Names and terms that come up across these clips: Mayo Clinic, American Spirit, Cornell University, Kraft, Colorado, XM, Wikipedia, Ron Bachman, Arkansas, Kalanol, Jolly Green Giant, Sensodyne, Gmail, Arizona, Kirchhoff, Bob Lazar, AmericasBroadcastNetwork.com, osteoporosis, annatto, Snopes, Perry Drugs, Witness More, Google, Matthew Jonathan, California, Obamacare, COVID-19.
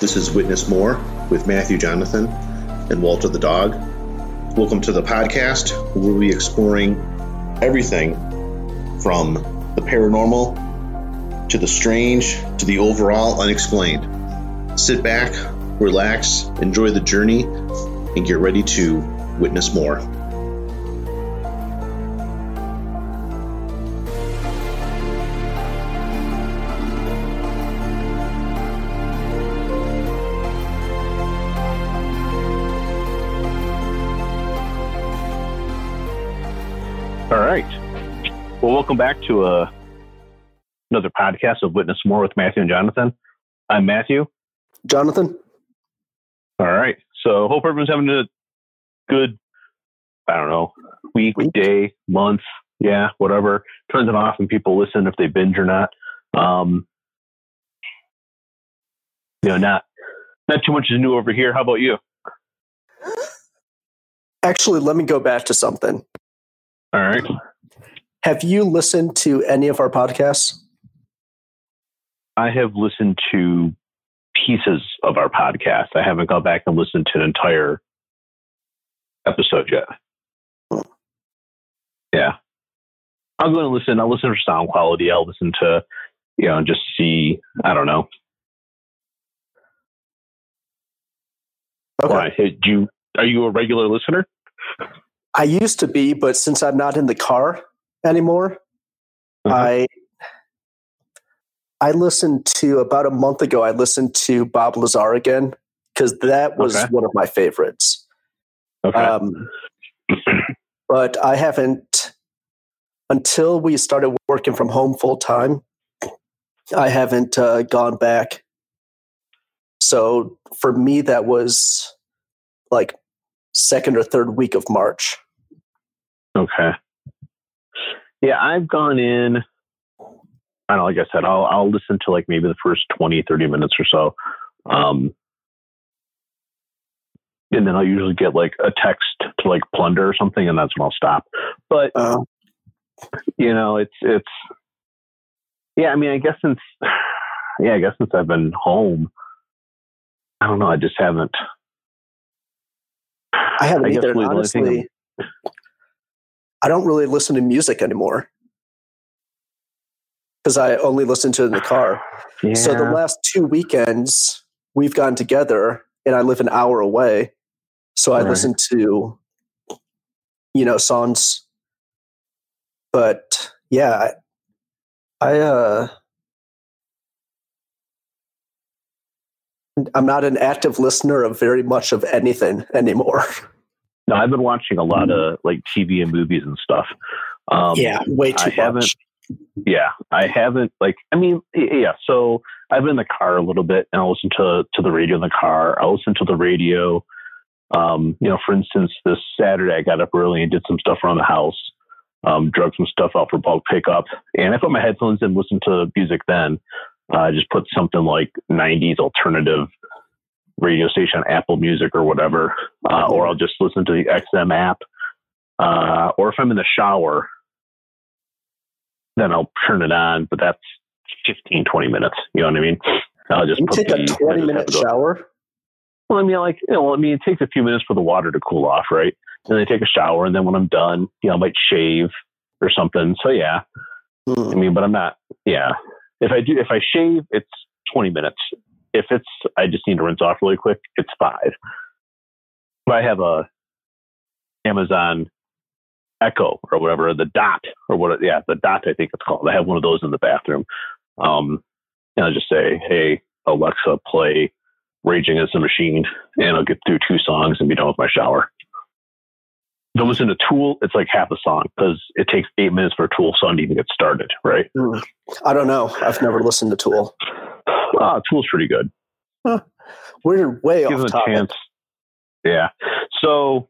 This is Witness More with Matthew Jonathan and Walter the Dog. Welcome to the podcast, where we'll be exploring everything from the paranormal to the strange to the overall unexplained. Sit back, relax, enjoy the journey, and get ready to witness more. Well, welcome back to another podcast of Witness More with Matthew and Jonathan. I'm Matthew. Jonathan. All right. So hope everyone's having a good, week, day, month. Yeah, whatever. Turns it off and people listen if they binge or not. Not too much is new over here. How about you? Actually, let me go back to something. All right. Have you listened to any of our podcasts? I have listened to pieces of our podcast. I haven't gone back and listened to an entire episode yet. Yeah. I'm going to listen. I'll listen for sound quality. I'll listen to, just see. I don't know. Okay. Why? Are you a regular listener? I used to be, but since I'm not in the car anymore. Mm-hmm. I listened to, about a month ago, I listened to Bob Lazar again, because that was one of my favorites. Okay. But I haven't, until we started working from home full time, I haven't gone back. So for me, that was like second or third week of March. Okay. Yeah, I've gone in, like I said, I'll listen to like maybe the first 20, 30 minutes or so. And then I'll usually get like a text to like plunder or something, and that's when I'll stop. But, I guess since I've been home, I don't know. I just haven't. I haven't either, honestly. I don't really listen to music anymore because I only listen to it in the car. Yeah. So the last two weekends we've gone together, and I live an hour away. So I listen to, songs. But yeah, I'm not an active listener of very much of anything anymore. No, I've been watching a lot of like TV and movies and stuff. So I've been in the car a little bit, and I'll listen to the radio in the car. I'll listen to the radio. For instance, this Saturday I got up early and did some stuff around the house, drug some stuff out for bulk pickup. And I put my headphones in, listened to music then. I just put something like 90s alternative radio station, Apple Music or whatever, or I'll just listen to the XM app. Or if I'm in the shower, then I'll turn it on, but that's 15, 20 minutes. You know what I mean? I'll just take a 20-minute shower? Well, it takes a few minutes for the water to cool off, right? And then I take a shower, and then when I'm done, I might shave or something. So, yeah. Mm. But I'm not, yeah. If I shave, it's 20 minutes. If it's, I just need to rinse off really quick, it's 5. But I have a Amazon Echo or whatever, the Dot, I think it's called. I have one of those in the bathroom. And I'll just say, hey, Alexa, play Rage Against the Machine, and I'll get through 2 songs and be done with my shower. those in a tool, it's like half a song because it takes 8 minutes for a Tool song to even get started, right? I don't know. I've never listened to Tool. Tool's pretty good. Huh. We're way off topic. Chance. Yeah. So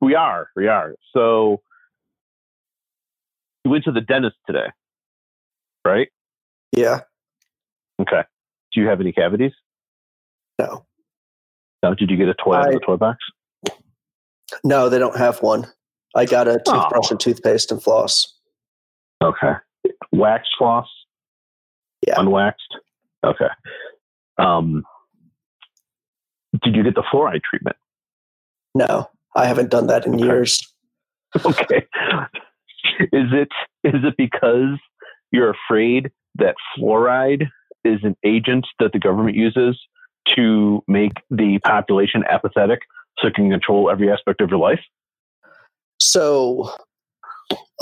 we are. So you went to the dentist today, right? Yeah. Okay. Do you have any cavities? No. No? Did you get a toy out of the toy box? No, they don't have one. I got a toothbrush and toothpaste and floss. Okay. Waxed floss? Yeah. Unwaxed? Okay. Did you get the fluoride treatment? No, I haven't done that in years. Okay. Is it because you're afraid that fluoride is an agent that the government uses to make the population apathetic so it can control every aspect of your life? So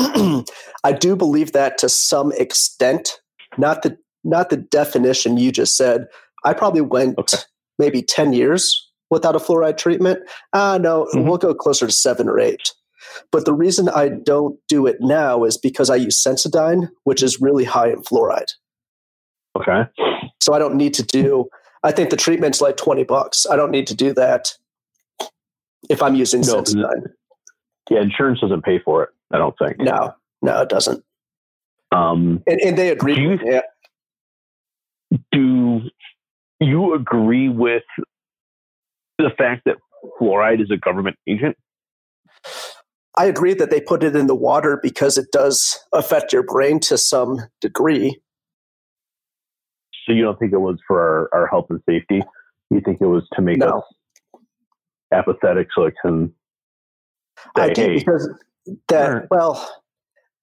I do believe that to some extent, not the definition you just said. I probably went maybe 10 years without a fluoride treatment. We'll go closer to 7 or 8. But the reason I don't do it now is because I use Sensodyne, which is really high in fluoride. Okay. So I don't need to I think the treatment's like $20. I don't need to do that if I'm using Sensodyne. Yeah, insurance doesn't pay for it, I don't think. No, it doesn't. And they agree with it. Do you agree with the fact that fluoride is a government agent? I agree that they put it in the water because it does affect your brain to some degree. So you don't think it was for our health and safety? You think it was to make us apathetic so it can say, because that,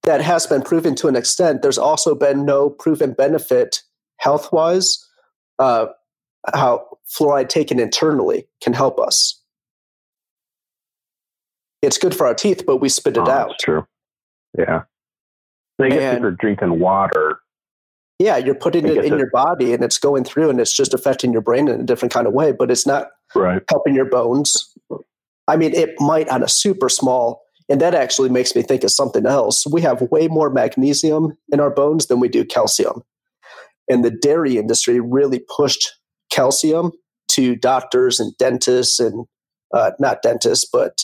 that has been proven to an extent. There's also been no proven benefit health-wise, how fluoride taken internally can help us. It's good for our teeth, but we spit it out. That's true. Yeah. I guess if you're drinking water. Yeah, you're putting it in your body and it's going through and it's just affecting your brain in a different kind of way, but it's not helping your bones. I mean, it might on a super small, and that actually makes me think of something else. We have way more magnesium in our bones than we do calcium. And the dairy industry really pushed calcium to doctors and dentists and not dentists, but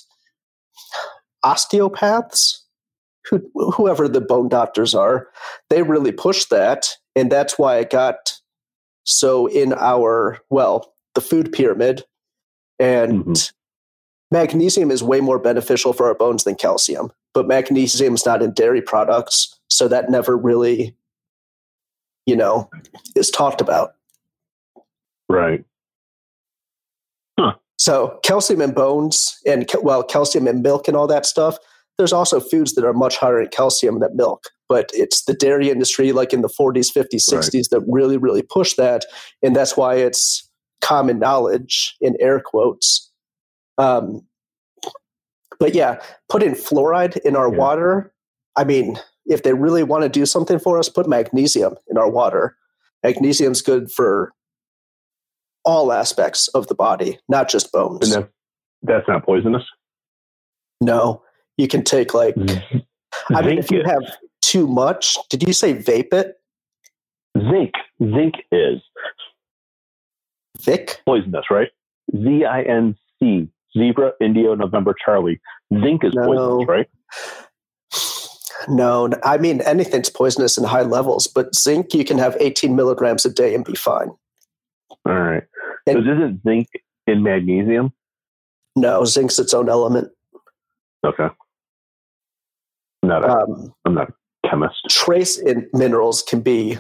osteopaths, whoever the bone doctors are. They really pushed that. And that's why it got so in the food pyramid. And magnesium is way more beneficial for our bones than calcium. But magnesium is not in dairy products. So that never really, is talked about. Right. Huh. So calcium in bones and, calcium in milk and all that stuff. There's also foods that are much higher in calcium than milk, but it's the dairy industry like in the 40s, 50s, 60s that really, really pushed that. And that's why it's common knowledge in air quotes. But yeah, put in fluoride in our water. I mean, if they really want to do something for us, put magnesium in our water. Magnesium's good for all aspects of the body, not just bones. And that's not poisonous? No. You can take if you have too much, did you say vape it? Zinc. Zinc is. Thick? Poisonous, right? Z-I-N-C. Zebra, Indio, November, Charlie. Zinc is poisonous, right? No. I mean, anything's poisonous in high levels, but zinc, you can have 18 milligrams a day and be fine. All right. And, so isn't zinc in magnesium? No, zinc's its own element. Okay. I'm not a chemist. Trace in minerals can be,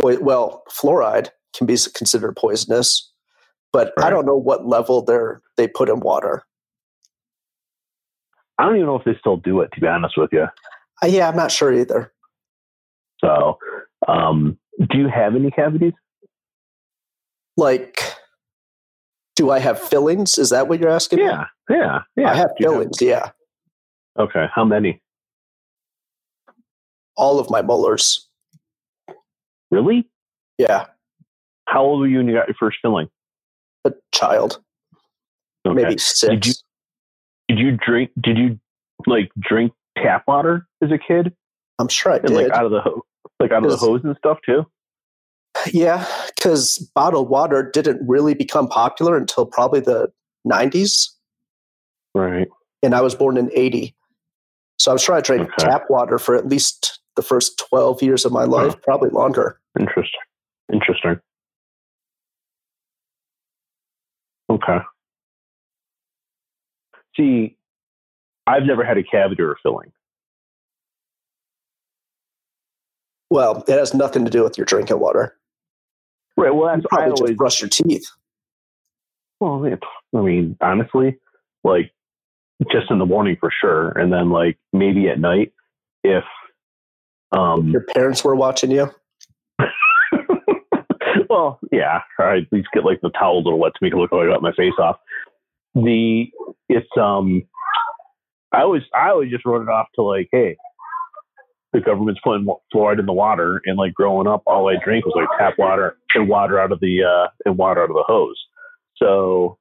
fluoride can be considered poisonous, but I don't know what level they put in water. I don't even know if they still do it, to be honest with you. Yeah, I'm not sure either. So, do you have any cavities? Do I have fillings? Is that what you're asking? Yeah. I have fillings, yeah. Okay, how many? All of my molars. Really? Yeah. How old were you when you got your first filling? A child. Okay. Maybe 6. Did you drink tap water as a kid? I'm sure I did. Out of the hose and stuff too? Yeah, because bottled water didn't really become popular until probably the 90s. Right. And I was born in 80. So I'm sure I drank tap water for at least the first 12 years of my life, probably longer. Interesting. Okay. See, I've never had a cavity or a filling. Well, it has nothing to do with your drinking water. Right. Well, that's probably just brush your teeth. Well, I mean, honestly, like just in the morning for sure, and then like maybe at night if your parents were watching you. Well, yeah, I at least get like the towel little wet to make it look like I got my face off. I always just wrote it off to like, hey, the government's putting fluoride in the water, and like growing up, all I drank was like tap water and water out of the hose. So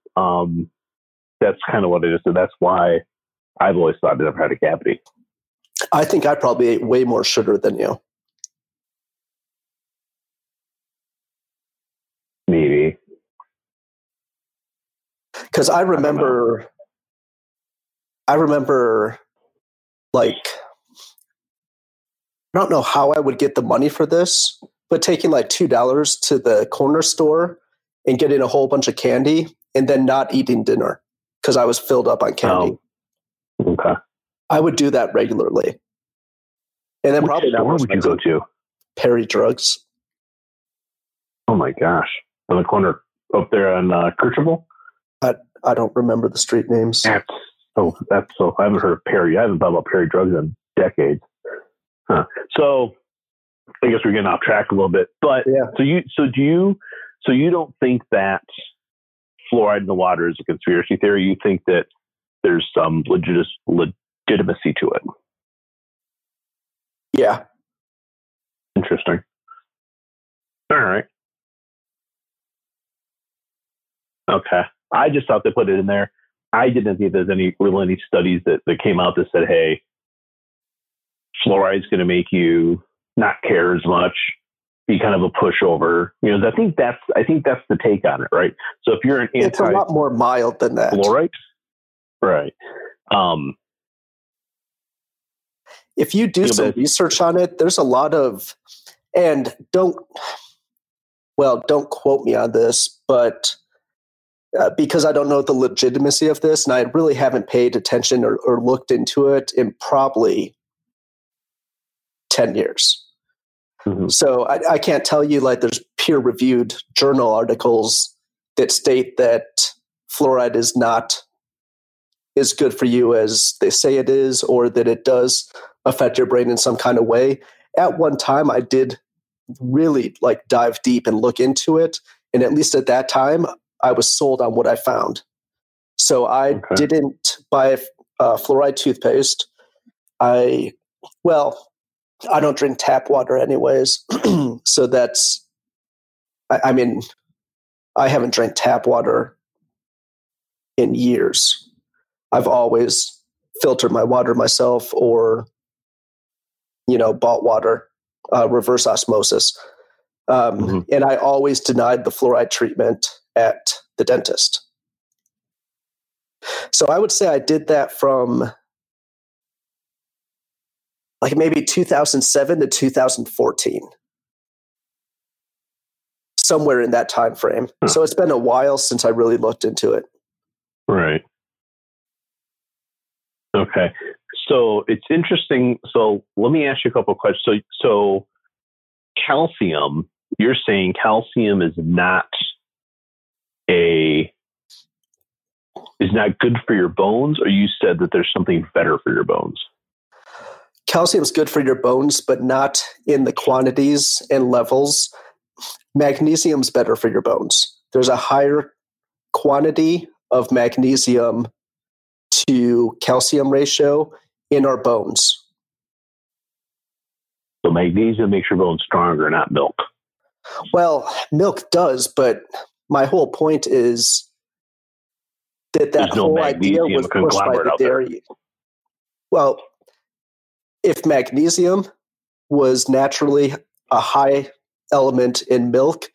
that's kind of what it is. So that's why I've always thought I never had a cavity. I think I probably ate way more sugar than you. Maybe. Because I remember like, I don't know how I would get the money for this, but taking like $2 to the corner store and getting a whole bunch of candy and then not eating dinner because I was filled up on candy. Oh, okay. I would do that regularly. And then where would you go to? Perry Drugs. Oh my gosh. On the corner up there on Kirchhoff? I don't remember the street names. That's so. I haven't heard of Perry. I haven't thought about Perry Drugs in decades. Huh. So I guess we're getting off track a little bit, but yeah. So you don't think that fluoride in the water is a conspiracy theory? You think that there's some legitimacy to it? Yeah. Interesting. All right. Okay. I just thought they put it in there. I didn't think there's any really studies that came out that said, hey, fluoride's going to make you not care as much, be kind of a pushover. You know, I think that's the take on it, right? So if you're an anti, it's a lot more mild than that. Fluoride, right? If you do some research on it, there's a lot of, and don't quote me on this, but because I don't know the legitimacy of this, and I really haven't paid attention or looked into it in probably 10 years. Mm-hmm. So I can't tell you like there's peer-reviewed journal articles that state that fluoride is not as good for you as they say it is, or that it does affect your brain in some kind of way. At one time, I did really like dive deep and look into it. And at least at that time, I was sold on what I found. So I didn't buy fluoride toothpaste. I don't drink tap water anyways. So that's, I mean, I haven't drank tap water in years. I've always filtered my water myself or, you know, bought water, reverse osmosis. And I always denied the fluoride treatment at the dentist. So I would say I did that from like maybe 2007 to 2014, somewhere in that time frame. Huh. So it's been a while since I really looked into it. Right. Okay. So it's interesting. So let me ask you a couple of questions. So calcium, you're saying calcium is not good for your bones, or you said that there's something better for your bones? Calcium is good for your bones, but not in the quantities and levels. Magnesium is better for your bones. There's a higher quantity of magnesium to calcium ratio in our bones. So magnesium makes your bones stronger, not milk. Well, milk does, but my whole point is that whole idea was pushed by the dairy. Well, if magnesium was naturally a high element in milk,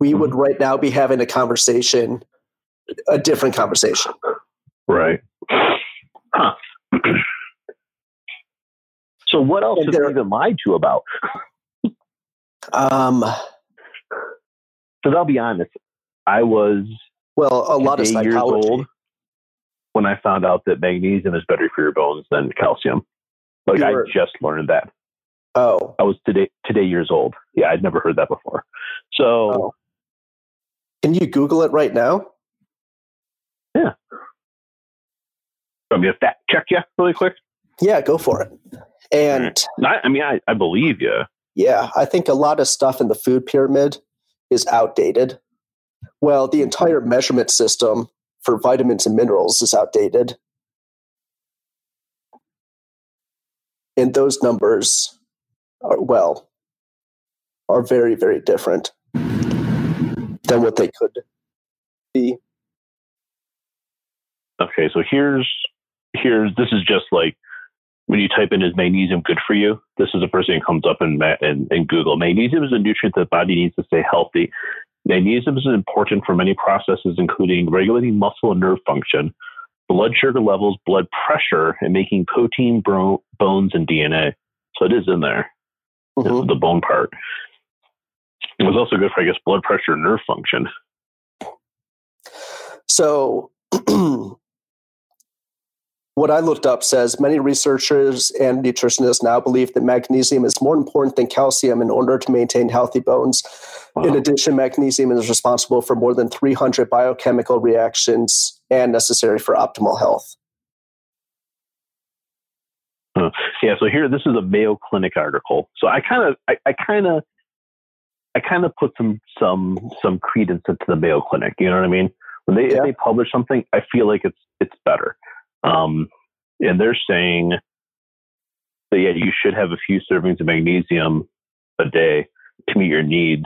we would right now be having a different conversation. Right. Huh. So what else have they even lied to about? Because I'll be honest, I was a lot of psychology old when I found out that magnesium is better for your bones than calcium. Like I just learned that. Oh, I was today years old. Yeah, I'd never heard that before. So, can you Google it right now? Yeah. I mean, if that check you really quick. Yeah, go for it. And I believe you. Yeah, I think a lot of stuff in the food pyramid is outdated. Well, the entire measurement system for vitamins and minerals is outdated. And those numbers are very, very different than what they could be. Okay, so here's this is just like when you type in, is magnesium good for you? This is a person who comes up in Google. Magnesium is a nutrient that the body needs to stay healthy. Magnesium is important for many processes, including regulating muscle and nerve function, blood sugar levels, blood pressure, and making protein, bones, and DNA. So it is in there. Mm-hmm. The bone part. It was also good for, I guess, blood pressure and nerve function. So what I looked up says many researchers and nutritionists now believe that magnesium is more important than calcium in order to maintain healthy bones. Wow. In addition, magnesium is responsible for more than 300 biochemical reactions and necessary for optimal health. Yeah, so here, this is a Mayo Clinic article. So I kind of put some credence into the Mayo Clinic. You know what I mean? When they if they publish something, I feel like it's better. And they're saying that you should have a few servings of magnesium a day to meet your needs.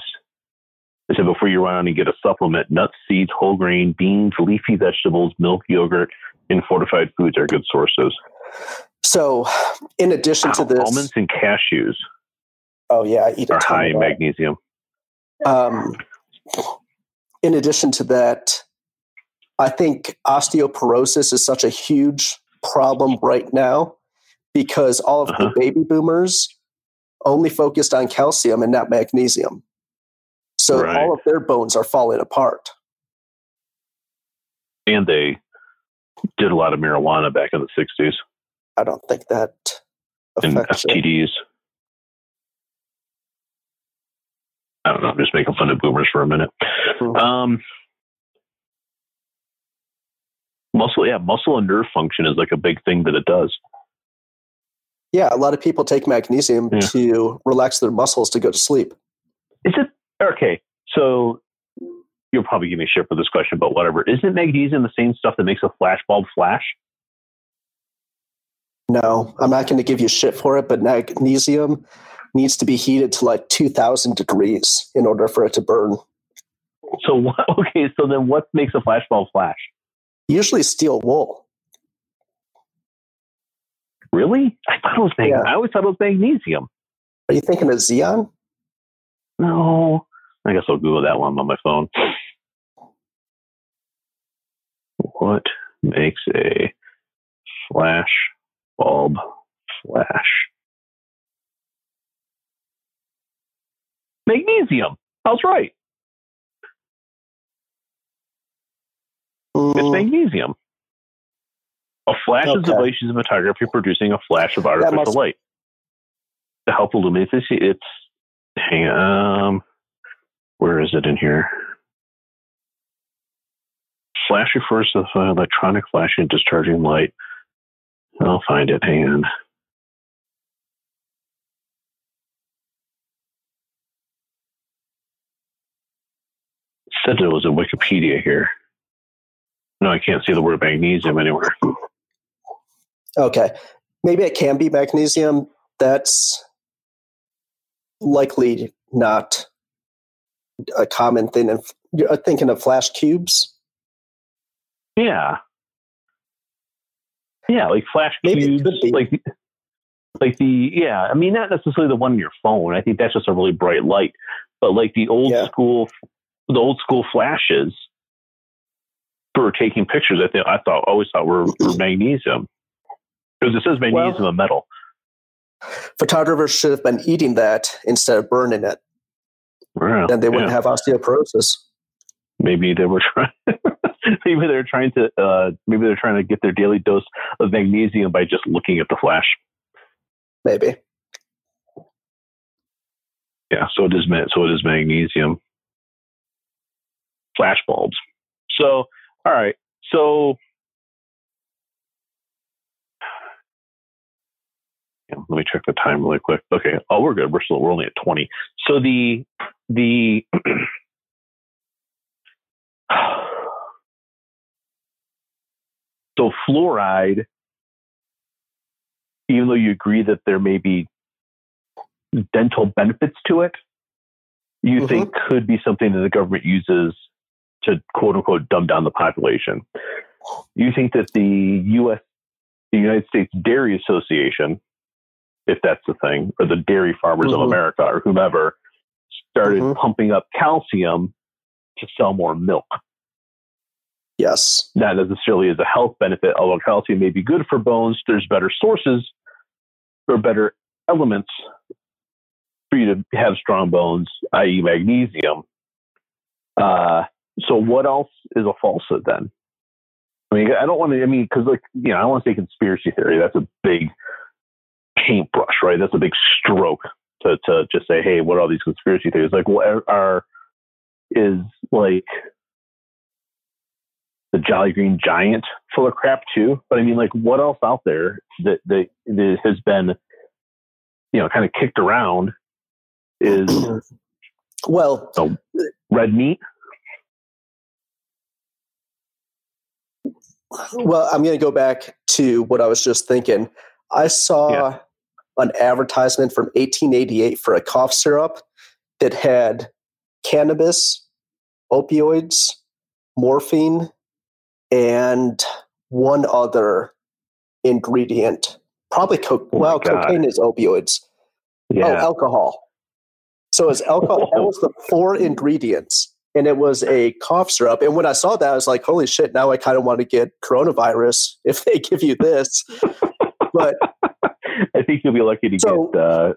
They said before you run out and get a supplement, nuts, seeds, whole grain, beans, leafy vegetables, milk, yogurt, and fortified foods are good sources. So, in addition to this, almonds and cashews. Oh yeah, I eat a ton. Are high in magnesium. In addition to that, I think osteoporosis is such a huge problem right now because all of the baby boomers only focused on calcium and not magnesium. So all of their bones are falling apart. And they did a lot of marijuana back in the 60s. I don't think that affects and FTDs. It. I don't know. I'm just making fun of boomers for a minute. Mm-hmm. Muscle and nerve function is like a big thing that it does. Yeah, a lot of people take magnesium to relax their muscles to go to sleep. Is it okay? So you'll probably give me shit for this question, but whatever. Isn't magnesium the same stuff that makes a flash bulb flash? No, I'm not going to give you shit for it, but magnesium needs to be heated to like 2,000 degrees in order for it to burn. So, okay, so then what makes a flash bulb flash? Usually steel wool. Really? I thought it was magnesium. Yeah. I always thought it was magnesium. Are you thinking of Xeon? No. I guess I'll Google that one on my phone. What makes a flash bulb flash? Magnesium. I was right. It's magnesium. A flash is the device used in photography producing a flash of artificial light to help illuminate this. It's where is it in here? Flash refers to electronic flashing, discharging light. I'll find it. Hang on. It said it was in Wikipedia here. No, I can't see the word magnesium anywhere. Okay. Maybe it can be magnesium. That's likely not a common thing. You're thinking of flash cubes? Yeah, like flash cubes, like the I mean, not necessarily the one on your phone. I think that's just a really bright light, but like the old school flashes for taking pictures. I always thought were magnesium, because it says magnesium a metal. Photographers should have been eating that instead of burning it. Wow. Then they wouldn't have osteoporosis. Maybe they were trying. Maybe they're trying to get their daily dose of magnesium by just looking at the flash. Maybe. Yeah. So it is magnesium. Flash bulbs. So, all right. So, yeah, let me check the time really quick. Okay. Oh, we're good. We're only at 20. So the so fluoride, even though you agree that there may be dental benefits to it, you think could be something that the government uses to quote unquote dumb down the population. You think that the United States Dairy Association, if that's the thing, or the Dairy Farmers of America or whomever, started pumping up calcium to sell more milk. Yes. Not necessarily as a health benefit, although calcium may be good for bones. There's better sources or better elements for you to have strong bones, i.e. magnesium. So what else is a falsehood then? I mean, I don't want to say conspiracy theory. That's a big paintbrush, right? That's a big stroke to just say, hey, what are all these conspiracy theories? Like, the Jolly Green Giant full of crap too? But I mean, like, what else out there that has been, kind of kicked around is red meat. Well, I'm going to go back to what I was just thinking. I saw an advertisement from 1888 for a cough syrup that had cannabis, opioids, morphine, and one other ingredient, probably cocaine is opioids. Yeah. Oh, alcohol. So it's alcohol. That was the 4 ingredients, and it was a cough syrup. And when I saw that, I was like, "Holy shit!" Now I kind of want to get coronavirus if they give you this. But I think you'll be lucky to get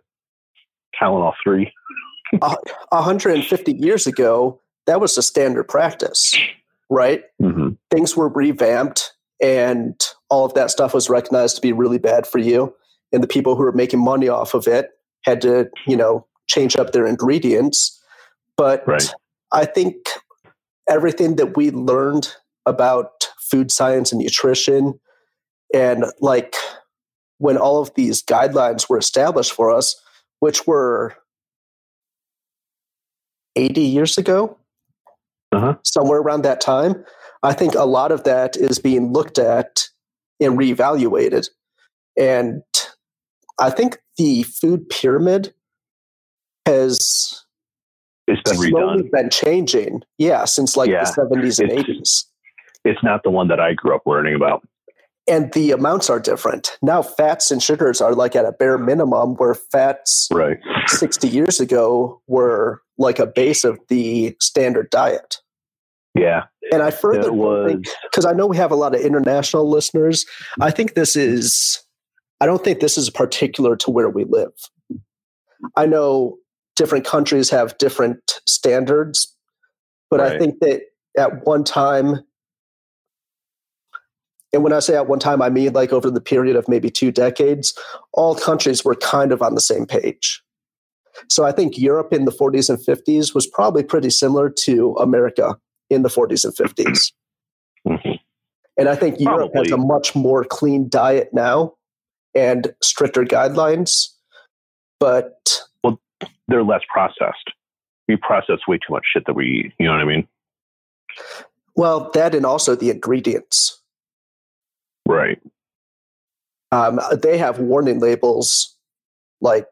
Kalanol 3. 150 years ago, that was the standard practice. Right? Mm-hmm. Things were revamped and all of that stuff was recognized to be really bad for you. And the people who were making money off of it had to, change up their ingredients. But I think everything that we learned about food science and nutrition, and like when all of these guidelines were established for us, which were 80 years ago, somewhere around that time, I think a lot of that is being looked at and reevaluated. And I think the food pyramid has been changing. Yeah, since the 70s and 80s. It's not the one that I grew up learning about. And the amounts are different. Now fats and sugars are like at a bare minimum, where fats 60 years ago were like a base of the standard diet. Yeah. And I further think, because I know we have a lot of international listeners, I don't think this is particular to where we live. I know different countries have different standards, but I think that at one time, and when I say at one time, I mean like over the period of maybe 2 decades, all countries were kind of on the same page. So I think Europe in the 40s and 50s was probably pretty similar to America in the 40s and 50s. Mm-hmm. And I think Europe has a much more clean diet now and stricter guidelines, but... Well, they're less processed. We process way too much shit that we eat. You know what I mean? Well, that and also the ingredients. Right. They have warning labels kind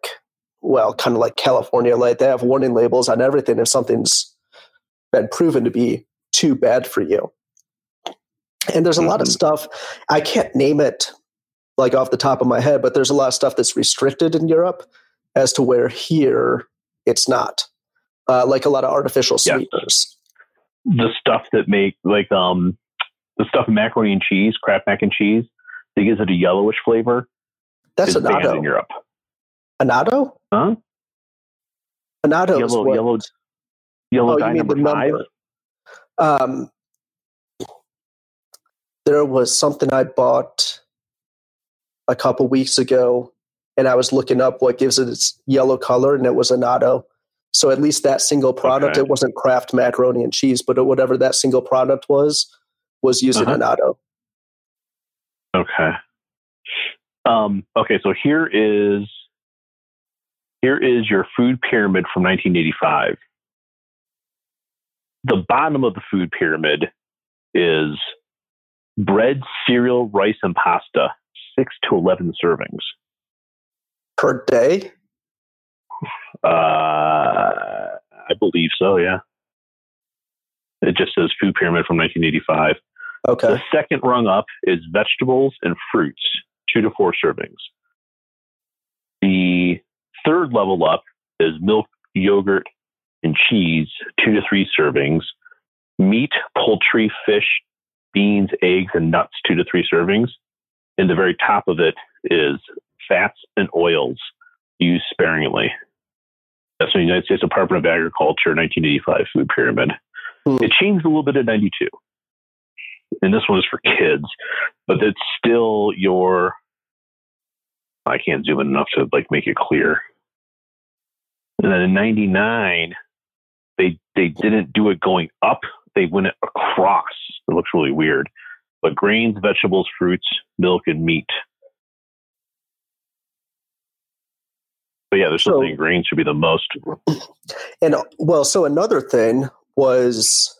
of like California, like they have warning labels on everything if something's been proven to be too bad for you. And there's a lot of stuff, I can't name it like off the top of my head, but there's a lot of stuff that's restricted in Europe as to where here it's not. Like a lot of artificial sweeteners. Yeah. The stuff that make like the stuff in macaroni and cheese, Kraft mac and cheese, that gives it a yellowish flavor. That's annatto in Europe. Annatto? Huh? Annatto is what? Yellow dye number 5. There was something I bought a couple weeks ago, and I was looking up what gives it its yellow color, and it was annatto. So at least that single product, it wasn't Kraft macaroni and cheese, but whatever that single product was using annatto. Okay. Okay. So here is your food pyramid from 1985. The bottom of the food pyramid is bread, cereal, rice, and pasta, 6 to 11 servings per day. I believe so, yeah. It just says food pyramid from 1985. Okay. The second rung up is vegetables and fruits, 2 to 4 servings. The third level up is milk, yogurt, and cheese, 2 to 3 servings. Meat, poultry, fish, beans, eggs, and nuts, 2 to 3 servings. And the very top of it is fats and oils, used sparingly. That's the United States Department of Agriculture 1985 food pyramid. It changed a little bit in 92. And this one is for kids, but it's still your... I can't zoom in enough to like make it clear. And then in 99, they didn't do it going up. They went across. It looks really weird. But grains, vegetables, fruits, milk, and meat. But yeah, there's something green should be the most. And well, so another thing was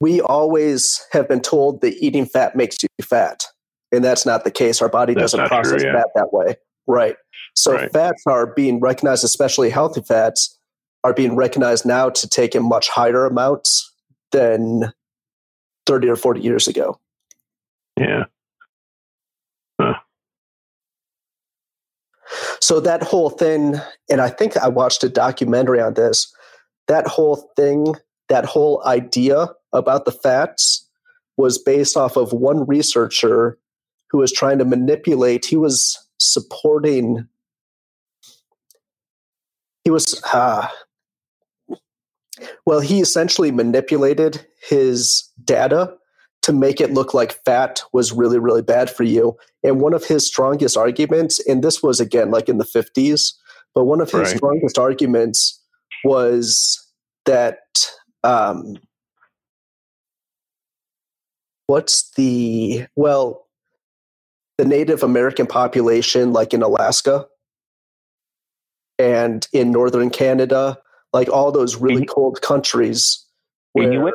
we always have been told that eating fat makes you fat. And that's not the case. Our body doesn't process fat that way. Right. So fats are being recognized, especially healthy fats, are being recognized now to take in much higher amounts than 30 or 40 years ago. Yeah. So that whole thing, and I think I watched a documentary on this, that whole thing, that whole idea about the fats was based off of one researcher who was trying to manipulate, he essentially manipulated his data to make it look like fat was really, really bad for you. And one of his strongest arguments, and this was again like in the 50s, but one of his strongest arguments was that the Native American population, like in Alaska and in northern Canada, like all those really cold countries where Inuits?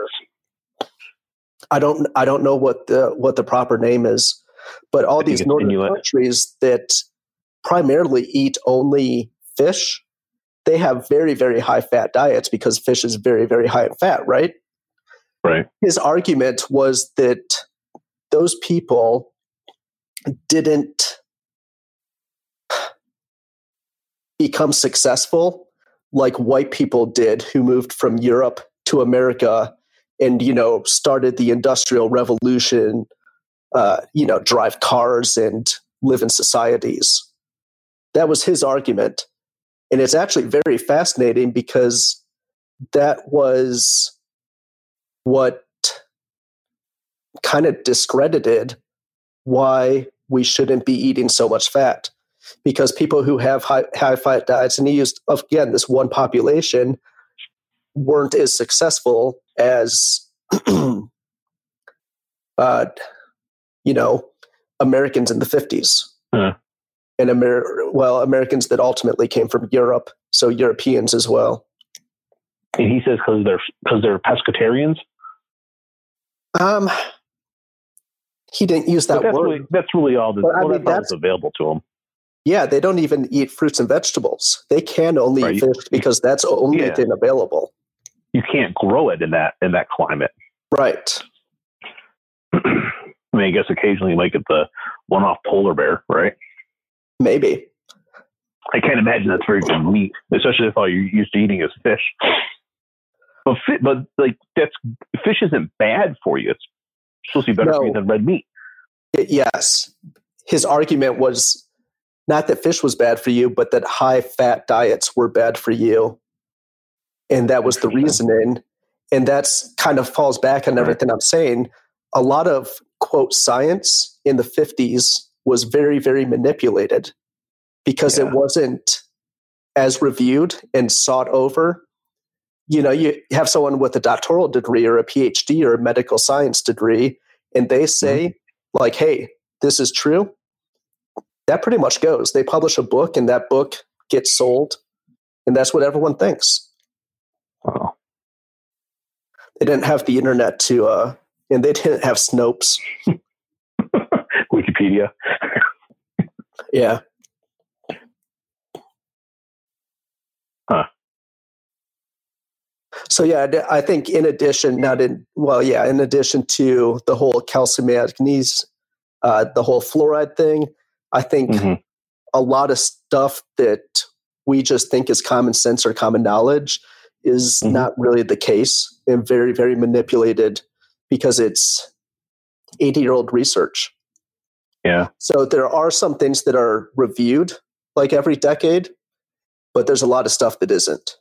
I don't know what the proper name is, but all these northern countries that primarily eat only fish, they have very, very high fat diets because fish is very, very high in fat, right? Right. His argument was that those people didn't become successful like white people did who moved from Europe to America and, started the Industrial Revolution, drive cars and live in societies. That was his argument. And it's actually very fascinating because that was what kind of discredited why we shouldn't be eating so much fat. Because people who have high fat diets, and he used, again, this one population, weren't as successful as Americans in the 50s and Americans that ultimately came from Europe, so Europeans as well. And he says because they're pescatarians. He didn't use that word. That's really all that's available to him. Yeah, they don't even eat fruits and vegetables. They can only eat fish because that's the only thing available. You can't grow it in that climate. Right. I mean, I guess occasionally you might get the one-off polar bear, right? Maybe. I can't imagine that's very good meat, especially if all you're used to eating is fish. But like fish isn't bad for you. It's supposed to be better for you than red meat. Yes. His argument was not that fish was bad for you, but that high-fat diets were bad for you. And that was the reasoning. And that's kind of falls back on everything I'm saying. A lot of, quote, science in the 50s was very, very manipulated because it wasn't as reviewed and sought over. You know, you have someone with a doctoral degree or a PhD or a medical science degree, and they say, like, hey, this is true. That pretty much goes. They publish a book, and that book gets sold, and that's what everyone thinks. Wow. They didn't have the internet to, and they didn't have Snopes. Wikipedia. Yeah. Huh. So, yeah, I think in addition, in addition to the whole calcium manganese, the whole fluoride thing, I think a lot of stuff that we just think is common sense or common knowledge is not really the case and very, very manipulated because it's 80-year-old research. Yeah. So there are some things that are reviewed like every decade, but there's a lot of stuff that isn't.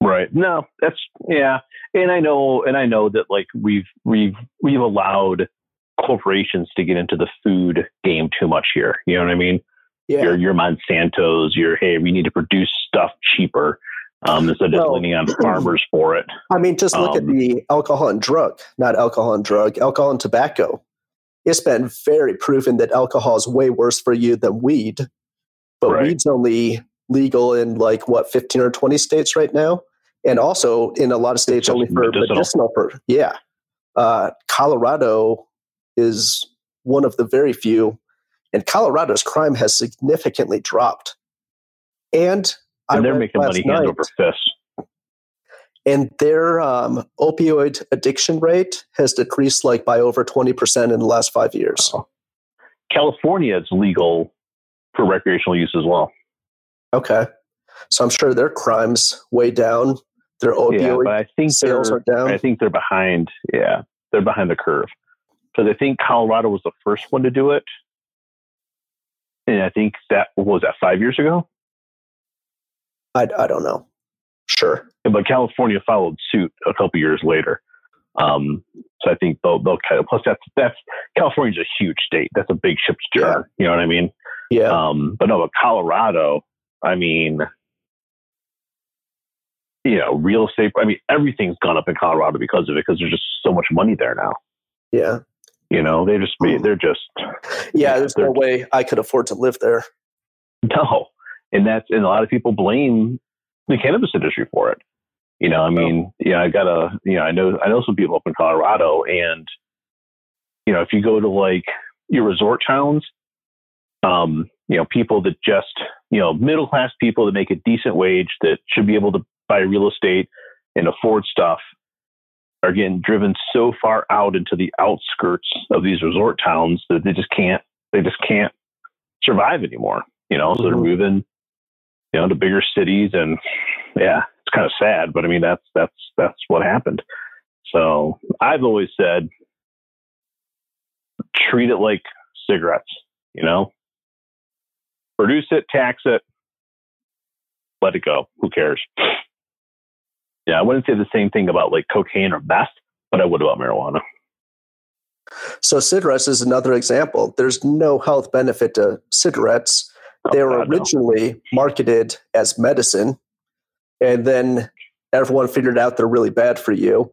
Right. No, that's and I know that like we've allowed corporations to get into the food game too much here. You know what I mean? Yeah. Your Monsanto's, we need to produce stuff cheaper instead of leaning on farmers for it. I mean, just look at the alcohol and tobacco. It's been very proven that alcohol is way worse for you than weed, but weed's only legal in 15 or 20 states right now. And also in a lot of states only for medicinal purposes. Yeah. Colorado is one of the very few. And Colorado's crime has significantly dropped. And they're making money hand over fist. And their opioid addiction rate has decreased by over 20% in the last 5 years. Oh. California is legal for recreational use as well. Okay. So I'm sure their crime's way down. Their opioid sales are down. I think they're behind. Yeah. They're behind the curve. Because I think Colorado was the first one to do it. And I think that was 5 years ago? I don't know. Sure. But California followed suit a couple years later. So I think they'll kind of, plus that's California's a huge state. That's a big ship's jar. Yeah. You know what I mean? Yeah. But Colorado, I mean, you know, real estate, I mean, everything's gone up in Colorado because of it, because there's just so much money there now. Yeah. You know, there's no way I could afford to live there. No. And a lot of people blame the cannabis industry for it. You know, I mean, I know some people up in Colorado, and, you know, if you go to your resort towns, you know, people that just, you know, middle-class people that make a decent wage that should be able to buy real estate and afford stuff are getting driven so far out into the outskirts of these resort towns that they just can't survive anymore. You know, so they're moving, you know, to bigger cities, and yeah, it's kind of sad, but I mean, that's what happened. So I've always said, treat it like cigarettes, you know, produce it, tax it, let it go. Who cares? Yeah, I wouldn't say the same thing about cocaine or meth, but I would about marijuana. So cigarettes is another example. There's no health benefit to cigarettes. They were originally marketed as medicine, and then everyone figured out they're really bad for you.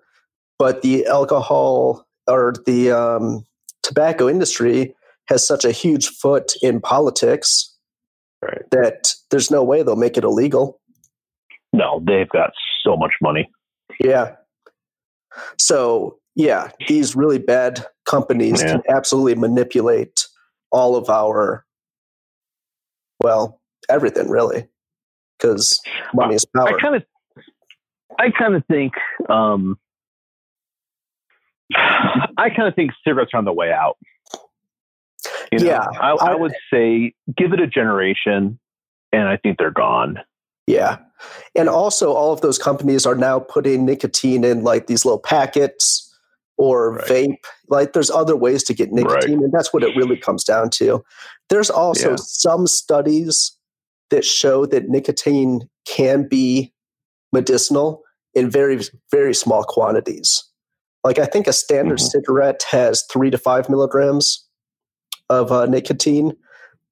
But the alcohol or the tobacco industry has such a huge foot in politics that there's no way they'll make it illegal. No, they've got so much money. Yeah. So, yeah, these really bad companies can absolutely manipulate all of our, everything really, because money is power. I kind of I kind of think cigarettes are on the way out. You know, yeah, I would say give it a generation, and I think they're gone. Yeah, and also all of those companies are now putting nicotine in like these little packets or right. vape. Like there's other ways to get nicotine, right. and that's what it really comes down to. There's also some studies that show that nicotine can be medicinal in very, very small quantities. Like I think a standard cigarette has 3 to 5 milligrams of nicotine,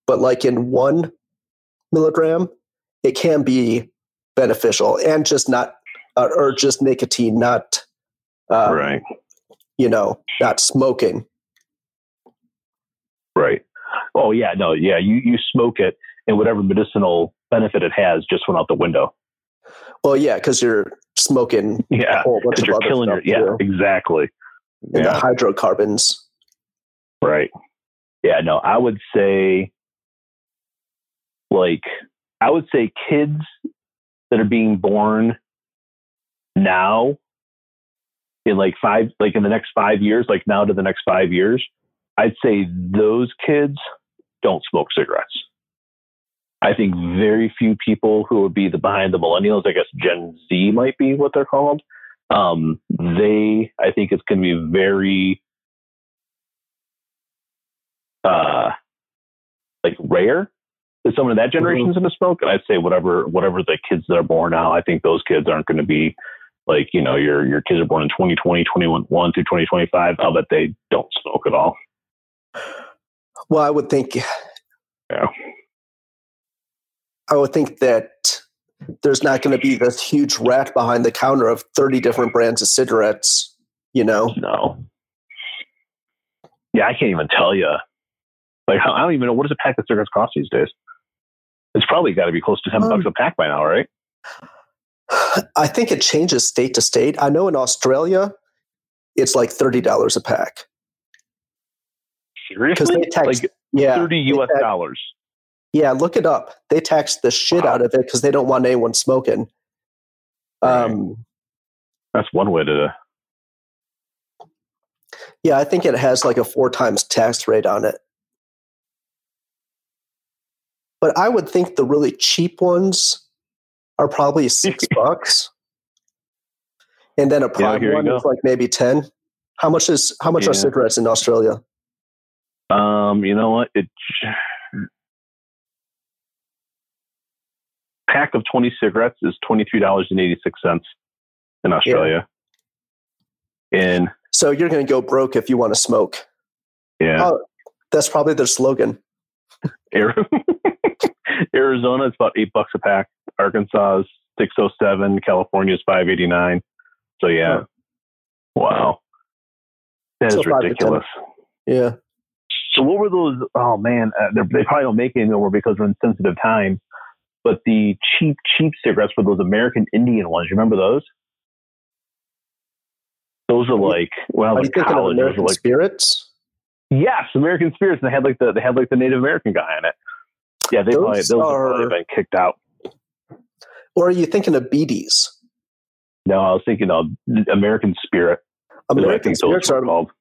but like in 1 milligram, it can be beneficial and just not, or just nicotine, not, right. you know, not smoking. Right. Oh yeah, no, yeah. You smoke it and whatever medicinal benefit it has just went out the window. Well, yeah, because you're smoking. Yeah, because you're killing it. Yeah, exactly. And the hydrocarbons. Right. Yeah, no, I would say kids that are being born now in the next 5 years, I'd say those kids don't smoke cigarettes. I think very few people who would be behind the millennials, I guess Gen Z might be what they're called. I think it's going to be very, rare that someone of that generation is going to smoke. And I'd say whatever the kids that are born now, I think those kids aren't going to be like, you know, your kids are born in 2020, 2021 through 2025. I'll bet they don't smoke at all. Well, I would think, that there's not going to be this huge rack behind the counter of 30 different brands of cigarettes, you know? No. Yeah, I can't even tell you. Like, I don't even know, what does a pack of cigarettes cost these days? It's probably got to be close to $10 a pack by now, right? I think it changes state to state. I know in Australia, it's like $30 a pack. Seriously? Because they tax, $30 dollars. Yeah, look it up. They tax the shit out of it because they don't want anyone smoking. That's one way to... Yeah, I think it has like a 4 times tax rate on it. But I would think the really cheap ones are probably $6, and then a prime one is like maybe 10. How much are cigarettes in Australia? You know what? Pack of 20 cigarettes is $23.86 in Australia. Yeah. And so you're going to go broke if you want to smoke. Yeah, that's probably their slogan. Arizona is about $8 a pack. Arkansas is $6.07. California is $5.89. So yeah, wow, that is ridiculous. Yeah. So what were those? Oh man, they probably don't make it anymore because we're in sensitive times. But the cheap cigarettes were those American Indian ones. You remember those? Those are like, well, are you thinking of American Spirits? Yes, American Spirits. And they had like the Native American guy in it. Yeah, those have probably been kicked out. Or are you thinking of BDs? No, I was thinking of American Spirit. American Spirits are called.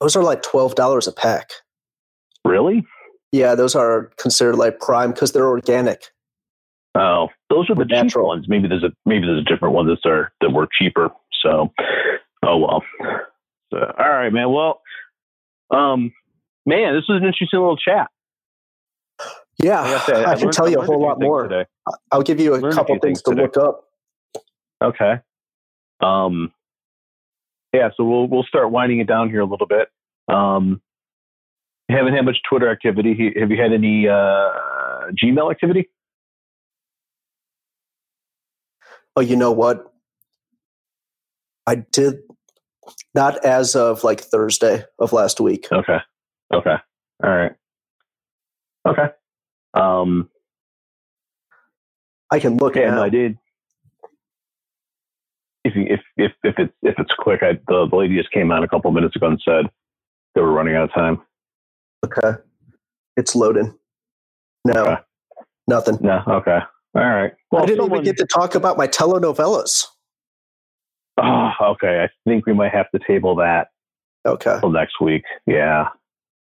Those are like $12 a pack. Really? Yeah, those are considered like prime because they're organic. Oh, those are the natural ones. Maybe there's a different one that were cheaper. So, oh well. So, all right, man. Well, man, this was an interesting little chat. Yeah, I can tell you a whole lot more today. I'll give you a couple things to look up. Okay. Yeah, so we'll start winding it down here a little bit. You haven't had much Twitter activity. Have you had any Gmail activity? Oh, you know what? I did not as of like Thursday of last week. Okay. All right. Okay. I can look at it. Yeah, no, I did. If it's quick, the lady just came on a couple minutes ago and said they were running out of time. Okay. It's loading. No. Okay. Nothing. No. Okay. All right. Well, I didn't even get to talk about my telenovelas. Oh, okay. I think we might have to table that. Okay. Till next week. Yeah.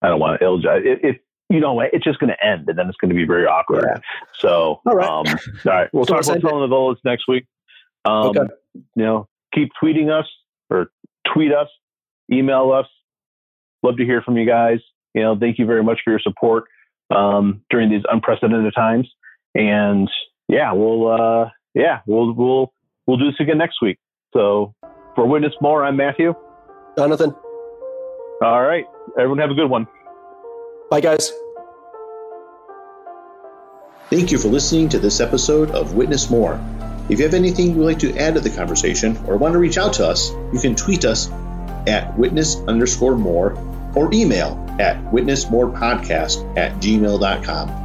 I don't want to ill-judge. You know, it's just going to end, and then it's going to be very awkward. Yeah. So, all right. We'll talk about telenovelas next week. Okay. You know, keep tweeting us or tweet us, email us. Love to hear from you guys. You know, thank you very much for your support during these unprecedented times. And yeah, we'll do this again next week. So for Witness More, I'm Matthew. Jonathan. All right. Everyone have a good one. Bye, guys. Thank you for listening to this episode of Witness More. If you have anything you'd like to add to the conversation or want to reach out to us, you can tweet us at witness_more or email at witnessmorepodcast@gmail.com.